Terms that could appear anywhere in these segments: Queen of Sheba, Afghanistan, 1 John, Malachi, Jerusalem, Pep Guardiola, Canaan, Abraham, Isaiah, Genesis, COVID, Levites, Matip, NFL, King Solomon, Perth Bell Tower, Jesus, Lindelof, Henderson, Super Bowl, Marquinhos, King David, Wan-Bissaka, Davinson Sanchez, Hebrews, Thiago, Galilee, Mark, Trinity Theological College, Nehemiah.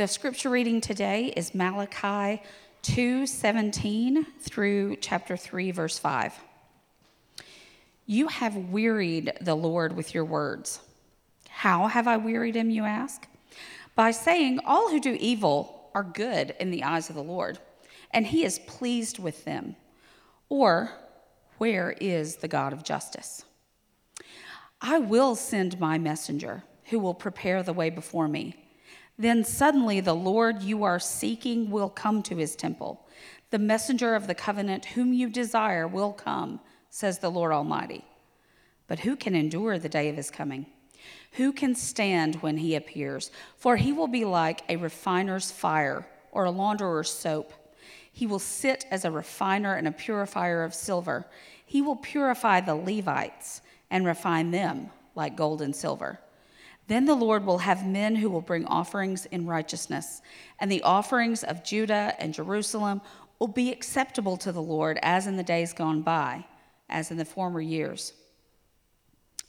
The scripture reading today is Malachi 2:17 through chapter 3, verse 5. You have wearied the Lord with your words. How have I wearied him, you ask? By saying, all who do evil are good in the eyes of the Lord, and he is pleased with them. Or, where is the God of justice? I will send my messenger, who will prepare the way before me. Then suddenly the Lord you are seeking will come to his temple. The messenger of the covenant whom you desire will come, says the Lord Almighty. But who can endure the day of his coming? Who can stand when he appears? For he will be like a refiner's fire or a launderer's soap. He will sit as a refiner and a purifier of silver. He will purify the Levites and refine them like gold and silver. Then the Lord will have men who will bring offerings in righteousness, and the offerings of Judah and Jerusalem will be acceptable to the Lord as in the days gone by, as in the former years.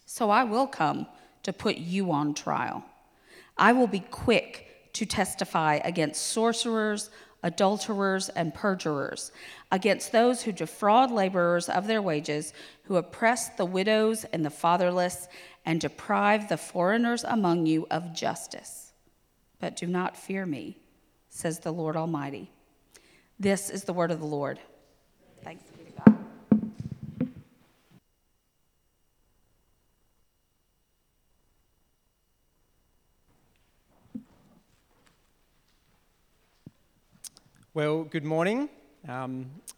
So I will come to put you on trial. I will be quick to testify against sorcerers, adulterers, and perjurers, against those who defraud laborers of their wages, who oppress the widows and the fatherless, and deprive the foreigners among you of justice. But do not fear me, says the Lord Almighty. This is the word of the Lord. Thanks be to God. Well, good morning.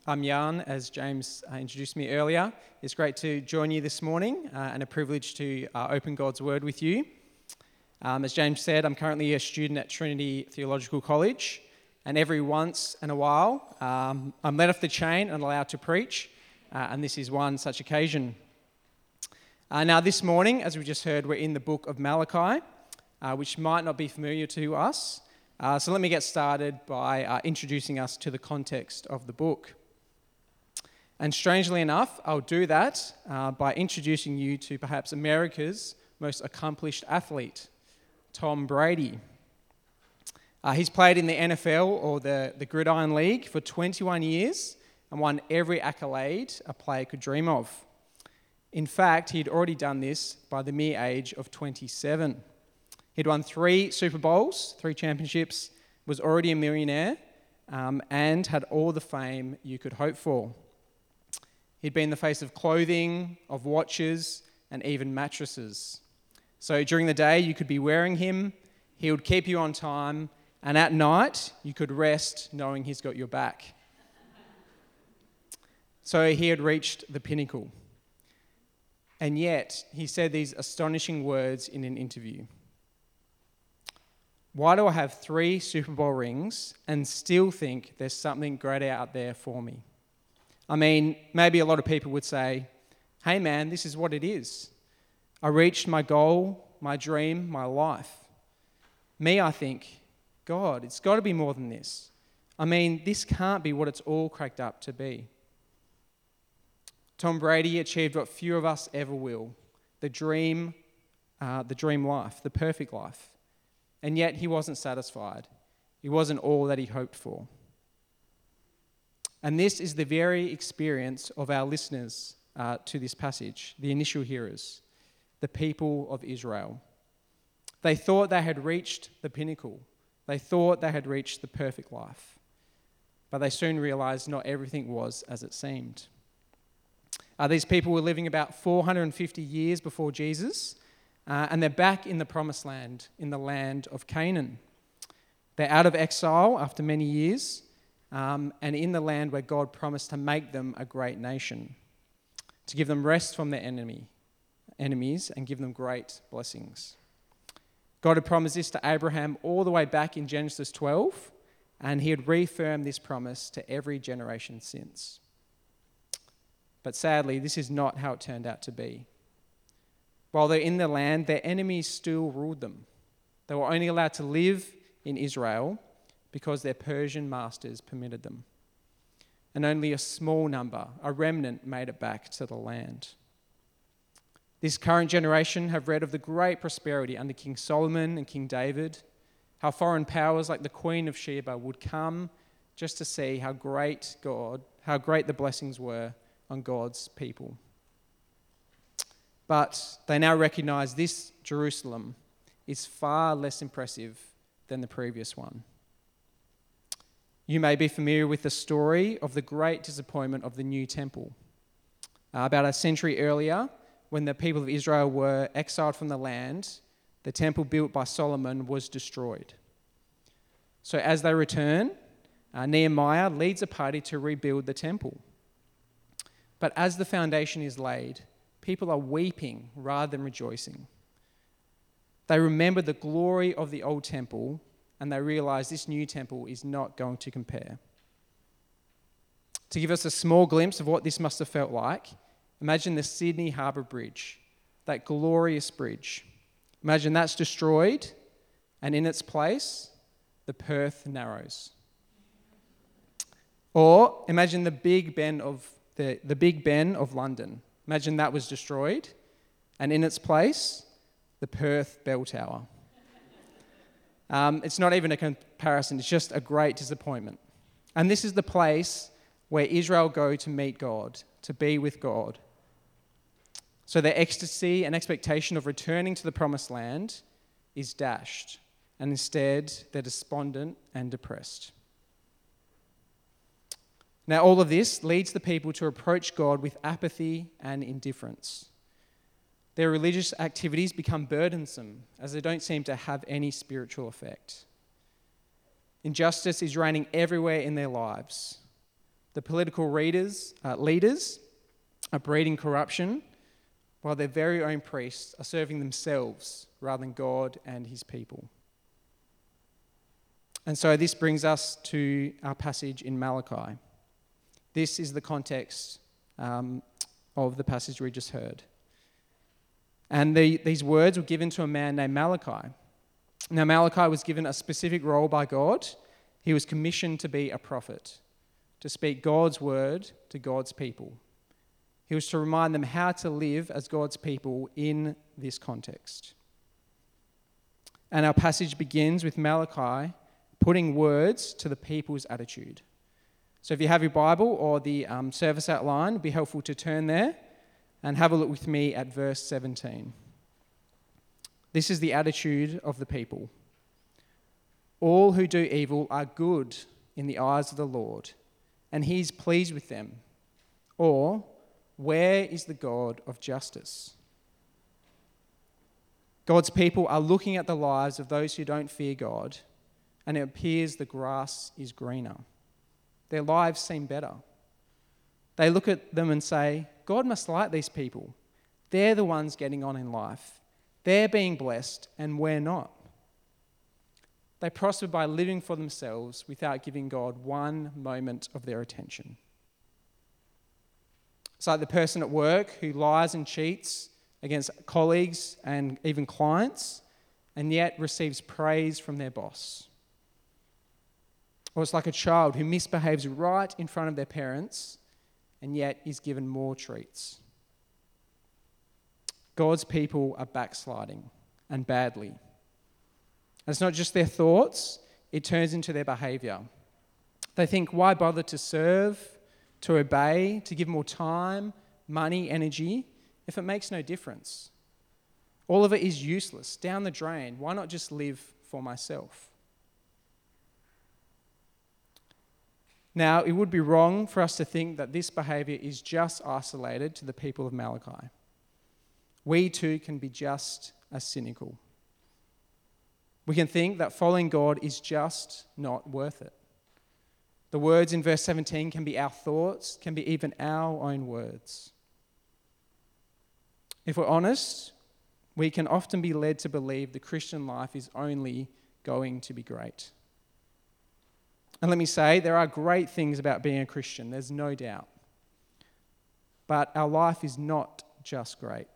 I'm Jan, as James introduced me earlier. It's great to join you this morning and a privilege to open God's Word with you. As James said, I'm currently a student at Trinity Theological College, and every once in a while I'm let off the chain and allowed to preach, and this is one such occasion. Now this morning, as we just heard, we're in the book of Malachi, which might not be familiar to us. So let me get started by introducing us to the context of the book. And strangely enough, I'll do that by introducing you to perhaps America's most accomplished athlete, Tom Brady. He's played in the NFL, or the Gridiron League, for 21 years and won every accolade a player could dream of. In fact, he'd already done this by the mere age of 27. He'd won 3 Super Bowls, 3 championships, was already a millionaire, and had all the fame you could hope for. He'd been the face of clothing, of watches, and even mattresses. So during the day, you could be wearing him, he would keep you on time, and at night, you could rest knowing he's got your back. So he had reached the pinnacle. And yet, he said these astonishing words in an interview. Why do I have 3 Super Bowl rings and still think there's something greater out there for me? I mean, maybe a lot of people would say, hey man, this is what it is. I reached my goal, my dream, my life. Me, I think, God, it's got to be more than this. I mean, this can't be what it's all cracked up to be. Tom Brady achieved what few of us ever will, the dream life, the perfect life. And yet he wasn't satisfied. It wasn't all that he hoped for. And this is the very experience of our listeners to this passage, the initial hearers, the people of Israel. They thought they had reached the pinnacle. They thought they had reached the perfect life. But they soon realized not everything was as it seemed. These people were living about 450 years before Jesus, and they're back in the promised land, in the land of Canaan. They're out of exile after many years, and in the land where God promised to make them a great nation, to give them rest from their enemies and give them great blessings. God had promised this to Abraham all the way back in Genesis 12, and he had reaffirmed this promise to every generation since. But sadly, this is not how it turned out to be. While they're in the land, their enemies still ruled them. They were only allowed to live in Israel because their Persian masters permitted them. And only a small number, a remnant, made it back to the land. This current generation have read of the great prosperity under King Solomon and King David, how foreign powers like the Queen of Sheba would come just to see how great the blessings were on God's people. But they now recognize this Jerusalem is far less impressive than the previous one. You may be familiar with the story of the great disappointment of the new temple. About a century earlier, when the people of Israel were exiled from the land, the temple built by Solomon was destroyed. So as they return, Nehemiah leads a party to rebuild the temple. But as the foundation is laid, people are weeping rather than rejoicing. They remember the glory of the old temple, and they realize this new temple is not going to compare. To give us a small glimpse of what this must have felt like, imagine the Sydney Harbour Bridge, that glorious bridge. Imagine that's destroyed, and in its place, the Perth Narrows. Or imagine the Big Ben of London. Imagine that was destroyed, and in its place, the Perth Bell Tower. It's not even a comparison, it's just a great disappointment. And this is the place where Israel go to meet God, to be with God. So their ecstasy and expectation of returning to the promised land is dashed, and instead they're despondent and depressed. Now all of this leads the people to approach God with apathy and indifference. Their religious activities become burdensome as they don't seem to have any spiritual effect. Injustice is reigning everywhere in their lives. The political leaders are breeding corruption, while their very own priests are serving themselves rather than God and his people. And so this brings us to our passage in Malachi. This is the context of the passage we just heard. And these words were given to a man named Malachi. Now, Malachi was given a specific role by God. He was commissioned to be a prophet, to speak God's word to God's people. He was to remind them how to live as God's people in this context. And our passage begins with Malachi putting words to the people's attitude. So if you have your Bible or the service outline, it would be helpful to turn there and have a look with me at verse 17. This is the attitude of the people. All who do evil are good in the eyes of the Lord, and he is pleased with them. Or, where is the God of justice? God's people are looking at the lives of those who don't fear God, and it appears the grass is greener. Their lives seem better. They look at them and say, God must like these people. They're the ones getting on in life. They're being blessed, and we're not. They prosper by living for themselves without giving God one moment of their attention. It's like the person at work who lies and cheats against colleagues and even clients, and yet receives praise from their boss. Or it's like a child who misbehaves right in front of their parents and yet is given more treats. God's people are backsliding, and badly. And it's not just their thoughts, it turns into their behaviour. They think, why bother to serve, to obey, to give more time, money, energy, if it makes no difference? All of it is useless, down the drain. Why not just live for myself? Now, it would be wrong for us to think that this behaviour is just isolated to the people of Malachi. We too can be just as cynical. We can think that following God is just not worth it. The words in verse 17 can be our thoughts, can be even our own words. If we're honest, we can often be led to believe the Christian life is only going to be great. And let me say, there are great things about being a Christian, there's no doubt. But our life is not just great.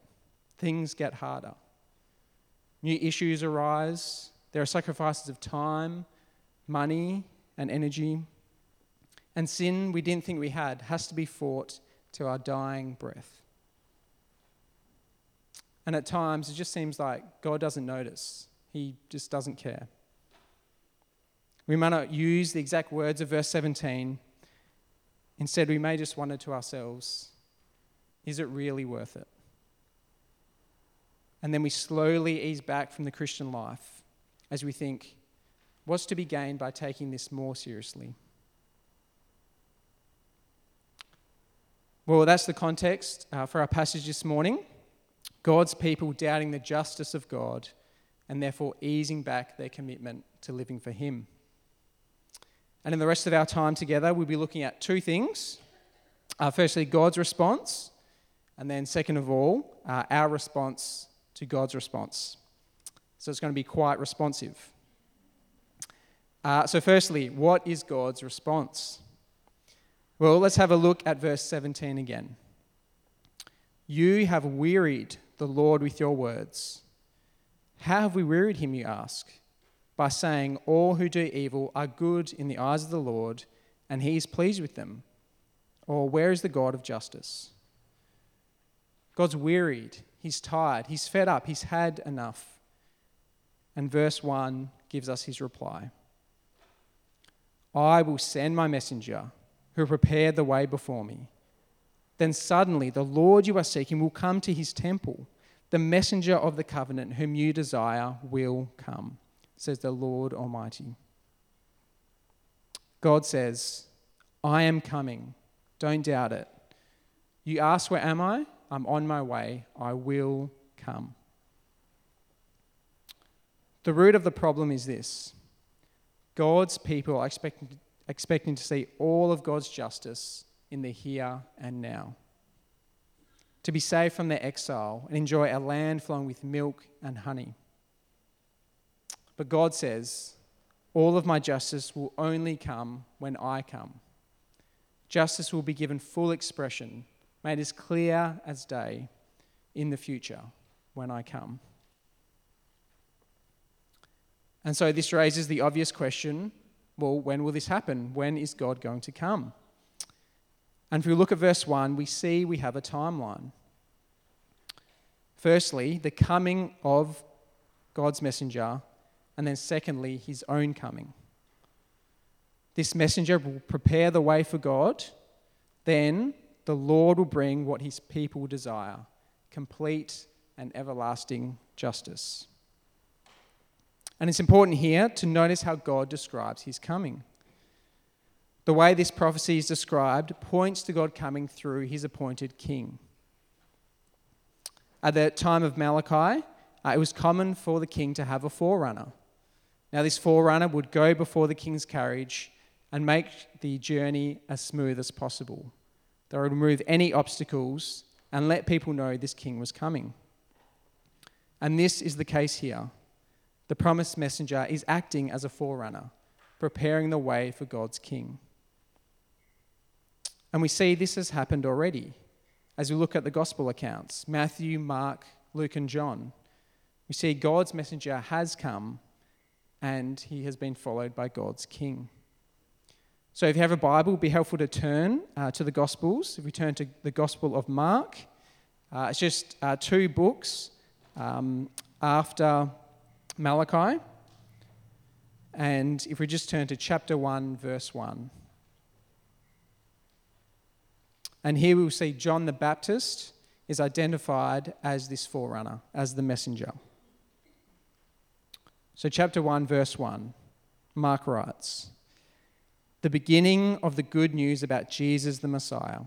Things get harder. New issues arise. There are sacrifices of time, money, and energy. And sin we didn't think we had has to be fought to our dying breath. And at times, it just seems like God doesn't notice. He just doesn't care. We may not use the exact words of verse 17. Instead, we may just wonder to ourselves, is it really worth it? And then we slowly ease back from the Christian life as we think, what's to be gained by taking this more seriously? Well, that's the context for our passage this morning. God's people doubting the justice of God and therefore easing back their commitment to living for Him. And in the rest of our time together, we'll be looking at two things. Firstly, God's response, and then second of all, our response to God's response. So it's going to be quite responsive. So firstly, what is God's response? Well, let's have a look at verse 17 again. You have wearied the Lord with your words. How have we wearied Him, you ask? By saying, all who do evil are good in the eyes of the Lord, and He is pleased with them. Or where is the God of justice? God's wearied, He's tired, He's fed up, He's had enough. And verse 1 gives us His reply. I will send my messenger who prepared the way before me. Then suddenly the Lord you are seeking will come to His temple. The messenger of the covenant whom you desire will come, says the Lord Almighty. God says, I am coming. Don't doubt it. You ask, where am I? I'm on my way. I will come. The root of the problem is this. God's people are expecting to see all of God's justice in the here and now, to be saved from their exile and enjoy a land flowing with milk and honey. But God says, all of my justice will only come when I come. Justice will be given full expression, made as clear as day in the future when I come. And so this raises the obvious question, well, when will this happen? When is God going to come? And if we look at verse 1, we see we have a timeline. Firstly, the coming of God's messenger, and then secondly, His own coming. This messenger will prepare the way for God. Then the Lord will bring what His people desire, complete and everlasting justice. And it's important here to notice how God describes His coming. The way this prophecy is described points to God coming through His appointed king. At the time of Malachi, it was common for the king to have a forerunner. Now, this forerunner would go before the king's carriage and make the journey as smooth as possible. They would remove any obstacles and let people know this king was coming. And this is the case here. The promised messenger is acting as a forerunner, preparing the way for God's king. And we see this has happened already as we look at the gospel accounts, Matthew, Mark, Luke and John. We see God's messenger has come and he has been followed by God's king. So if you have a Bible, it would be helpful to turn to the Gospels. If we turn to the Gospel of Mark, it's just two books after Malachi. And if we just turn to chapter 1, verse 1. And here we will see John the Baptist is identified as this forerunner, as the messenger. So chapter 1, verse 1, Mark writes, the beginning of the good news about Jesus the Messiah,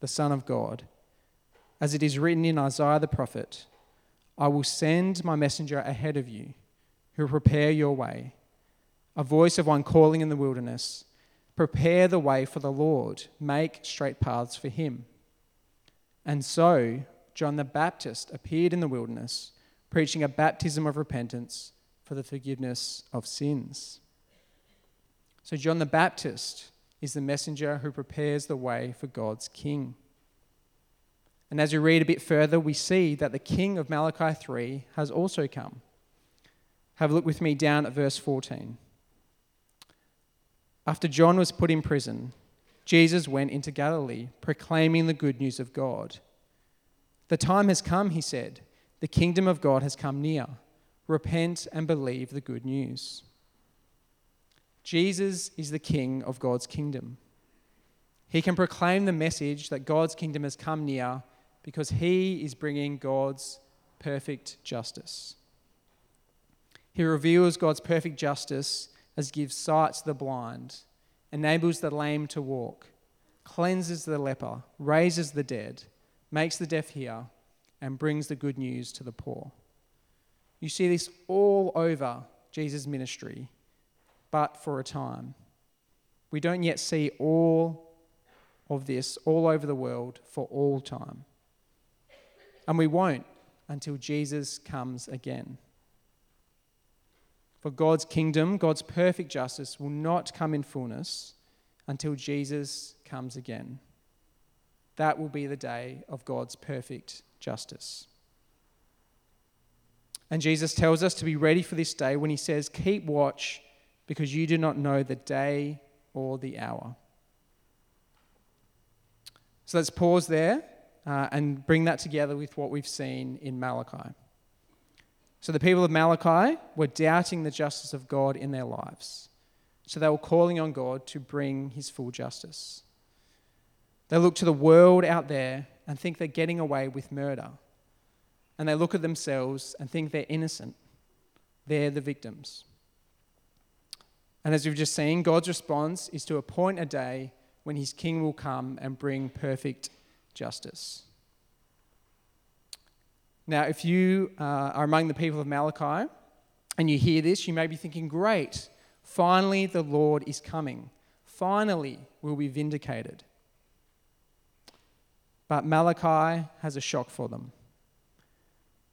the Son of God, as it is written in Isaiah the prophet, I will send my messenger ahead of you, who will prepare your way, a voice of one calling in the wilderness, prepare the way for the Lord, make straight paths for him. And so John the Baptist appeared in the wilderness, preaching a baptism of repentance for the forgiveness of sins. So John the Baptist is the messenger who prepares the way for God's king. And as we read a bit further, we see that the king of Malachi 3 has also come. Have a look with me down at verse 14. After John was put in prison, Jesus went into Galilee, proclaiming the good news of God. The time has come, he said. The kingdom of God has come near. Repent and believe the good news. Jesus is the King of God's kingdom. He can proclaim the message that God's kingdom has come near because he is bringing God's perfect justice. He reveals God's perfect justice as gives sight to the blind, enables the lame to walk, cleanses the leper, raises the dead, makes the deaf hear, and brings the good news to the poor. You see this all over Jesus' ministry, but for a time. We don't yet see all of this all over the world for all time. And we won't until Jesus comes again. For God's kingdom, God's perfect justice, will not come in fullness until Jesus comes again. That will be the day of God's perfect justice. And Jesus tells us to be ready for this day when he says, "Keep watch, because you do not know the day or the hour." So let's pause there and bring that together with what we've seen in Malachi. So the people of Malachi were doubting the justice of God in their lives. So they were calling on God to bring his full justice. They look to the world out there and think they're getting away with murder. And they look at themselves and think they're innocent. They're the victims. And as we've just seen, God's response is to appoint a day when his king will come and bring perfect justice. Now, if you are among the people of Malachi and you hear this, you may be thinking, great, finally the Lord is coming. Finally we'll be vindicated. But Malachi has a shock for them.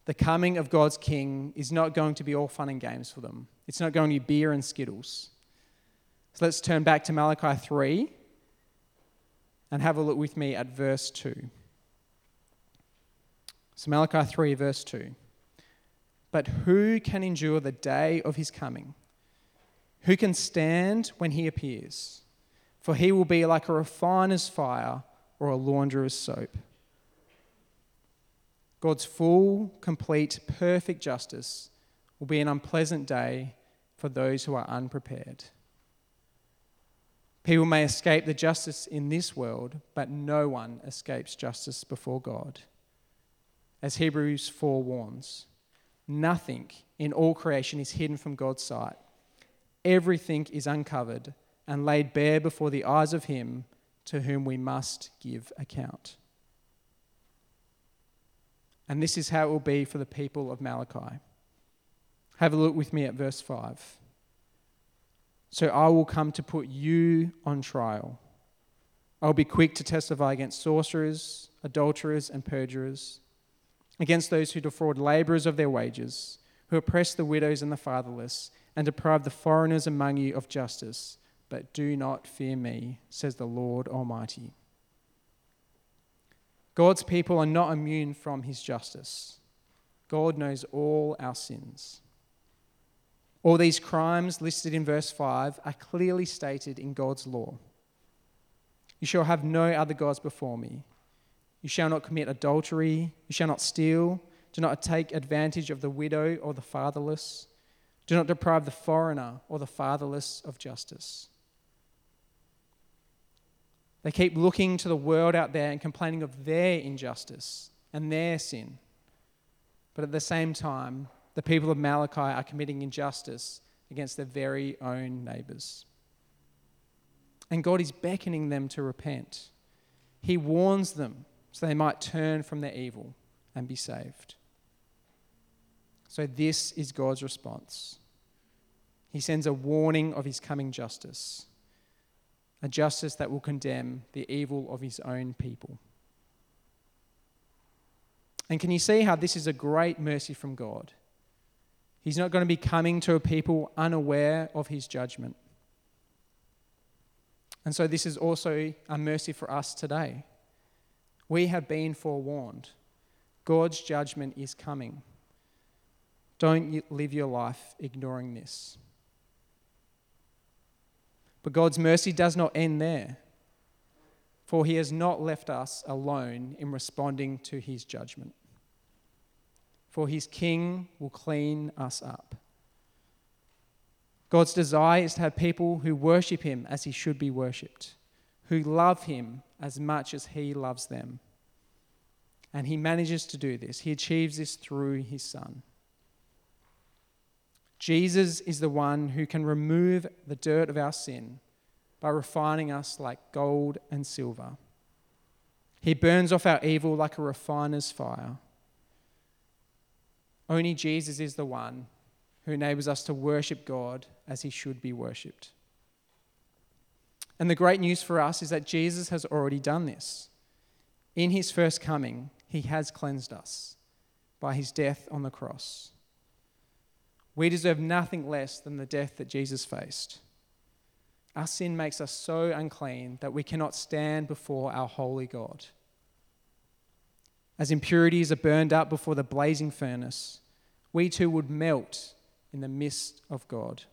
The coming of God's king is not going to be all fun and games for them. It's not going to be beer and skittles. So let's turn back to Malachi 3 and have a look with me at verse 2. So Malachi 3, verse 2. "But who can endure the day of his coming? Who can stand when he appears? For he will be like a refiner's fire or a launderer's soap." God's full, complete, perfect justice will be an unpleasant day for those who are unprepared. People may escape the justice in this world, but no one escapes justice before God. As Hebrews 4 warns, nothing in all creation is hidden from God's sight. Everything is uncovered and laid bare before the eyes of him to whom we must give account. And this is how it will be for the people of Malachi. Have a look with me at verse 5. "So I will come to put you on trial. I will be quick to testify against sorcerers, adulterers, and perjurers, against those who defraud laborers of their wages, who oppress the widows and the fatherless, and deprive the foreigners among you of justice. But do not fear me, says the Lord Almighty." God's people are not immune from his justice. God knows all our sins. All these crimes listed in verse 5 are clearly stated in God's law. "You shall have no other gods before me. You shall not commit adultery. You shall not steal. Do not take advantage of the widow or the fatherless. Do not deprive the foreigner or the fatherless of justice." They keep looking to the world out there and complaining of their injustice and their sin. But at the same time, the people of Malachi are committing injustice against their very own neighbours. And God is beckoning them to repent. He warns them so they might turn from their evil and be saved. So this is God's response. He sends a warning of his coming justice, a justice that will condemn the evil of his own people. And can you see how this is a great mercy from God? He's not going to be coming to a people unaware of his judgment. And so this is also a mercy for us today. We have been forewarned. God's judgment is coming. Don't live your life ignoring this. But God's mercy does not end there, for he has not left us alone in responding to his judgment. For his king will clean us up. God's desire is to have people who worship him as he should be worshipped, who love him as much as he loves them. And he manages to do this. He achieves this through his son. Jesus is the one who can remove the dirt of our sin by refining us like gold and silver. He burns off our evil like a refiner's fire. Only Jesus is the one who enables us to worship God as he should be worshipped. And the great news for us is that Jesus has already done this. In his first coming, he has cleansed us by his death on the cross. We deserve nothing less than the death that Jesus faced. Our sin makes us so unclean that we cannot stand before our holy God. As impurities are burned up before the blazing furnace, we too would melt in the midst of God.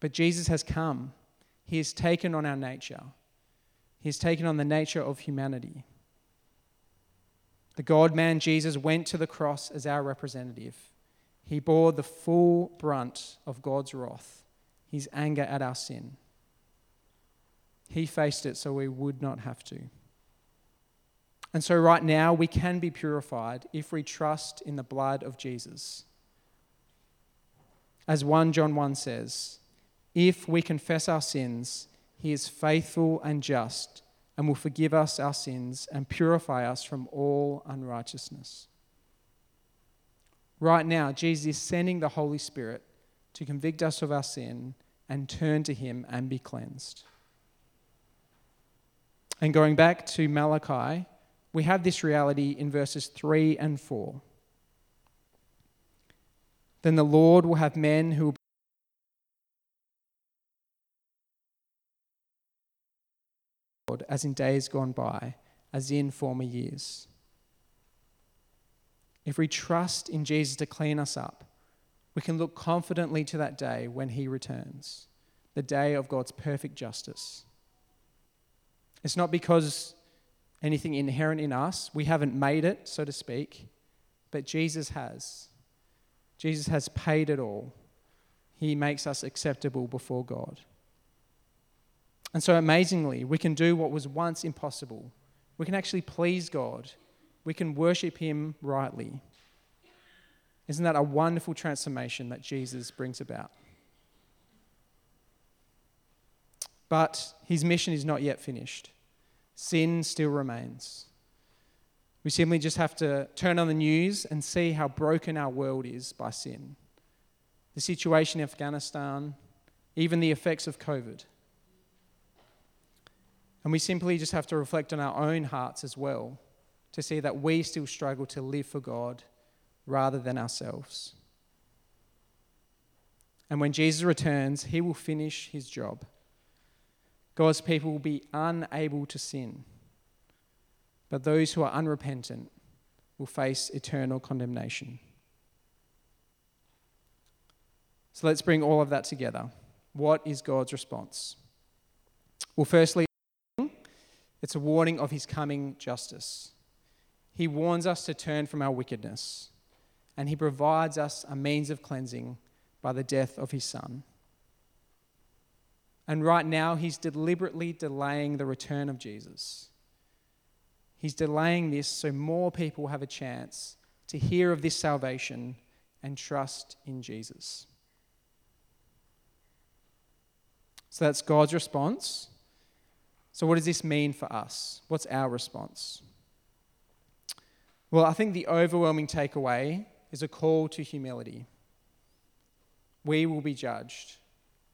But Jesus has come. He has taken on our nature. He has taken on the nature of humanity. The God-man Jesus went to the cross as our representative. He bore the full brunt of God's wrath, his anger at our sin. He faced it so we would not have to. And so right now we can be purified if we trust in the blood of Jesus. As 1 John 1 says, if we confess our sins, he is faithful and just and will forgive us our sins and purify us from all unrighteousness. Right now, Jesus is sending the Holy Spirit to convict us of our sin and turn to him and be cleansed. And going back to Malachi, we have this reality in verses 3 and 4. Then the Lord will have men who will be as in days gone by, as in former years. If we trust in Jesus to clean us up, we can look confidently to that day when he returns, the day of God's perfect justice. It's not because anything inherent in us, we haven't made it, so to speak, but Jesus has. Jesus has paid it all. He makes us acceptable before God. And so amazingly, we can do what was once impossible. We can actually please God. We can worship him rightly. Isn't that a wonderful transformation that Jesus brings about? But his mission is not yet finished. Sin still remains. We simply just have to turn on the news and see how broken our world is by sin. The situation in Afghanistan, even the effects of COVID. And we simply just have to reflect on our own hearts as well to see that we still struggle to live for God rather than ourselves. And when Jesus returns, he will finish his job. God's people will be unable to sin, but those who are unrepentant will face eternal condemnation. So let's bring all of that together. What is God's response? Well, firstly, it's a warning of his coming justice. He warns us to turn from our wickedness, and he provides us a means of cleansing by the death of his son. And right now, he's deliberately delaying the return of Jesus. He's delaying this so more people have a chance to hear of this salvation and trust in Jesus. So that's God's response. So what does this mean for us? What's our response? Well, I think the overwhelming takeaway is a call to humility. We will be judged,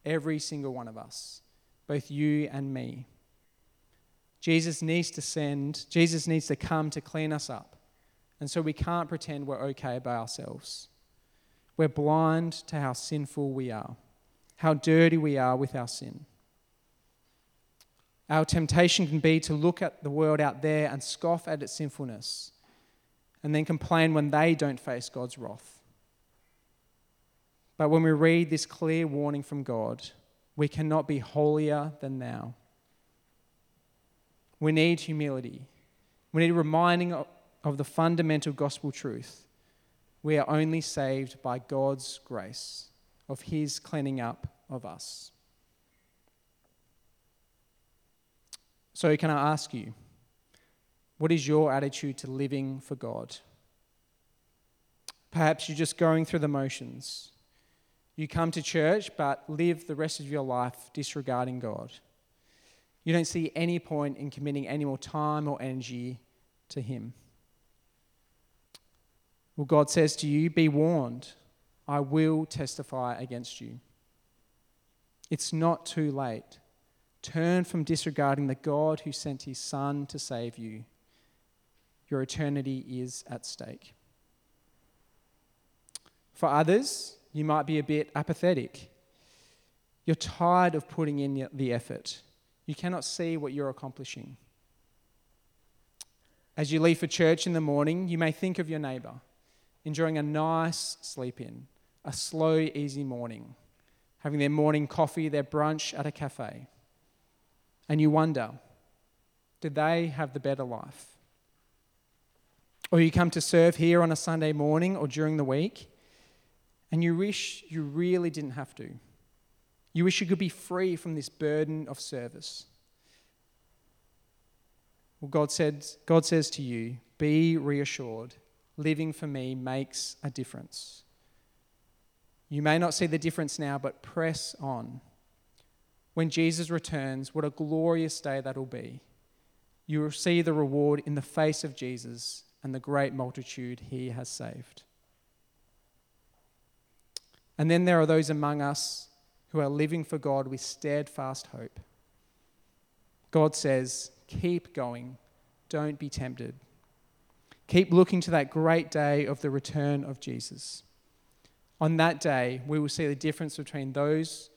every single one of us, both you and me. Jesus needs to come to clean us up, and so we can't pretend we're okay by ourselves. We're blind to how sinful we are, how dirty we are with our sin. Our temptation can be to look at the world out there and scoff at its sinfulness, and then complain when they don't face God's wrath. But when we read this clear warning from God, we cannot be holier than thou. We need humility. We need reminding of the fundamental gospel truth. We are only saved by God's grace, of his cleaning up of us. So can I ask you, what is your attitude to living for God? Perhaps you're just going through the motions. You come to church, but live the rest of your life disregarding God. You don't see any point in committing any more time or energy to him. Well, God says to you, be warned, I will testify against you. It's not too late. Turn from disregarding the God who sent his Son to save you. Your eternity is at stake. For others, you might be a bit apathetic. You're tired of putting in the effort. You cannot see what you're accomplishing. As you leave for church in the morning, you may think of your neighbour, enjoying a nice sleep-in, a slow, easy morning, having their morning coffee, their brunch at a cafe. And you wonder, did they have the better life? Or you come to serve here on a Sunday morning or during the week, and you wish you really didn't have to. You wish you could be free from this burden of service. Well, God says to you, be reassured. Living for me makes a difference. You may not see the difference now, but press on. When Jesus returns, what a glorious day that will be. You will see the reward in the face of Jesus and the great multitude he has saved. And then there are those among us who are living for God with steadfast hope. God says, keep going. Don't be tempted. Keep looking to that great day of the return of Jesus. On that day, we will see the difference between those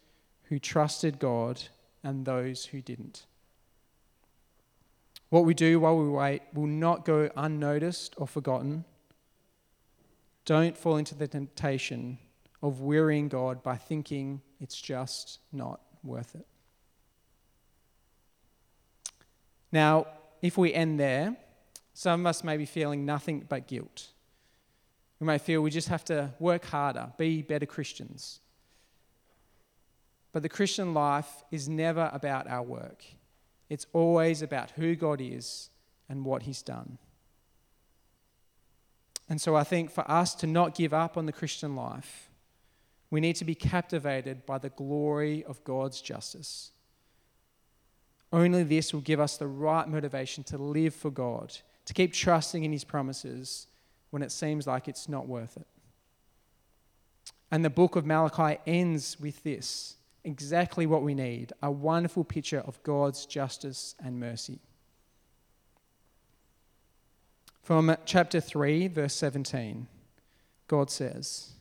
who trusted God and those who didn't. What we do while we wait will not go unnoticed or forgotten. Don't fall into the temptation of wearying God by thinking it's just not worth it. Now, if we end there, some of us may be feeling nothing but guilt. We may feel we just have to work harder, be better Christians. But the Christian life is never about our work. It's always about who God is and what he's done. And so I think for us to not give up on the Christian life, we need to be captivated by the glory of God's justice. Only this will give us the right motivation to live for God, to keep trusting in his promises when it seems like it's not worth it. And the book of Malachi ends with this, exactly what we need, a wonderful picture of God's justice and mercy. From chapter 3, verse 17, God says,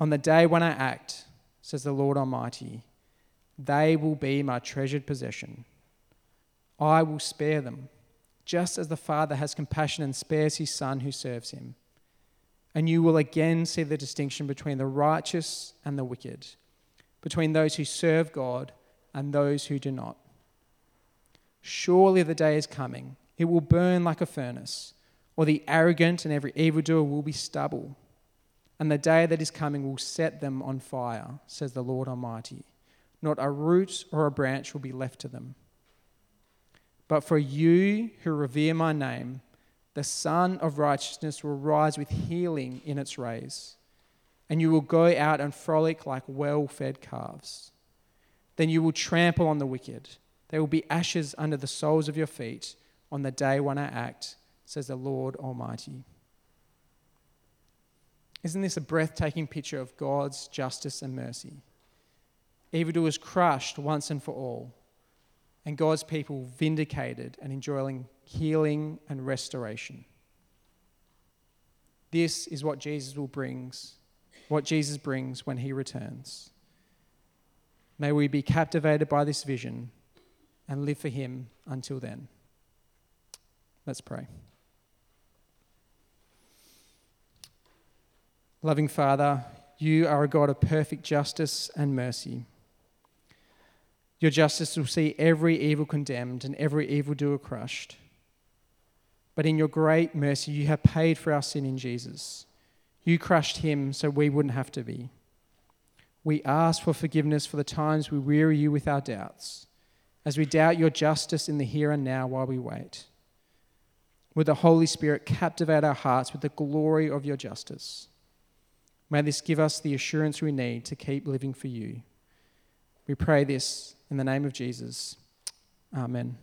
on the day when I act, says the Lord Almighty, they will be my treasured possession. I will spare them, just as the Father has compassion and spares his Son who serves him. And you will again see the distinction between the righteous and the wicked, between those who serve God and those who do not. Surely the day is coming. It will burn like a furnace, or the arrogant and every evildoer will be stubble. And the day that is coming will set them on fire, says the Lord Almighty. Not a root or a branch will be left to them. But for you who revere my name, the Sun of Righteousness will rise with healing in its rays, and you will go out and frolic like well-fed calves. Then you will trample on the wicked. They will be ashes under the soles of your feet on the day when I act, says the Lord Almighty. Isn't this a breathtaking picture of God's justice and mercy? Evildoers crushed once and for all, and God's people vindicated and enjoying healing and restoration. This is what Jesus brings when he returns. May we be captivated by this vision and live for him until then. Let's pray. Loving Father, you are a God of perfect justice and mercy. Your justice will see every evil condemned and every evildoer crushed. But in your great mercy, you have paid for our sin in Jesus. You crushed him so we wouldn't have to be. We ask for forgiveness for the times we weary you with our doubts, as we doubt your justice in the here and now while we wait. Would the Holy Spirit captivate our hearts with the glory of your justice? May this give us the assurance we need to keep living for you. We pray this in the name of Jesus. Amen.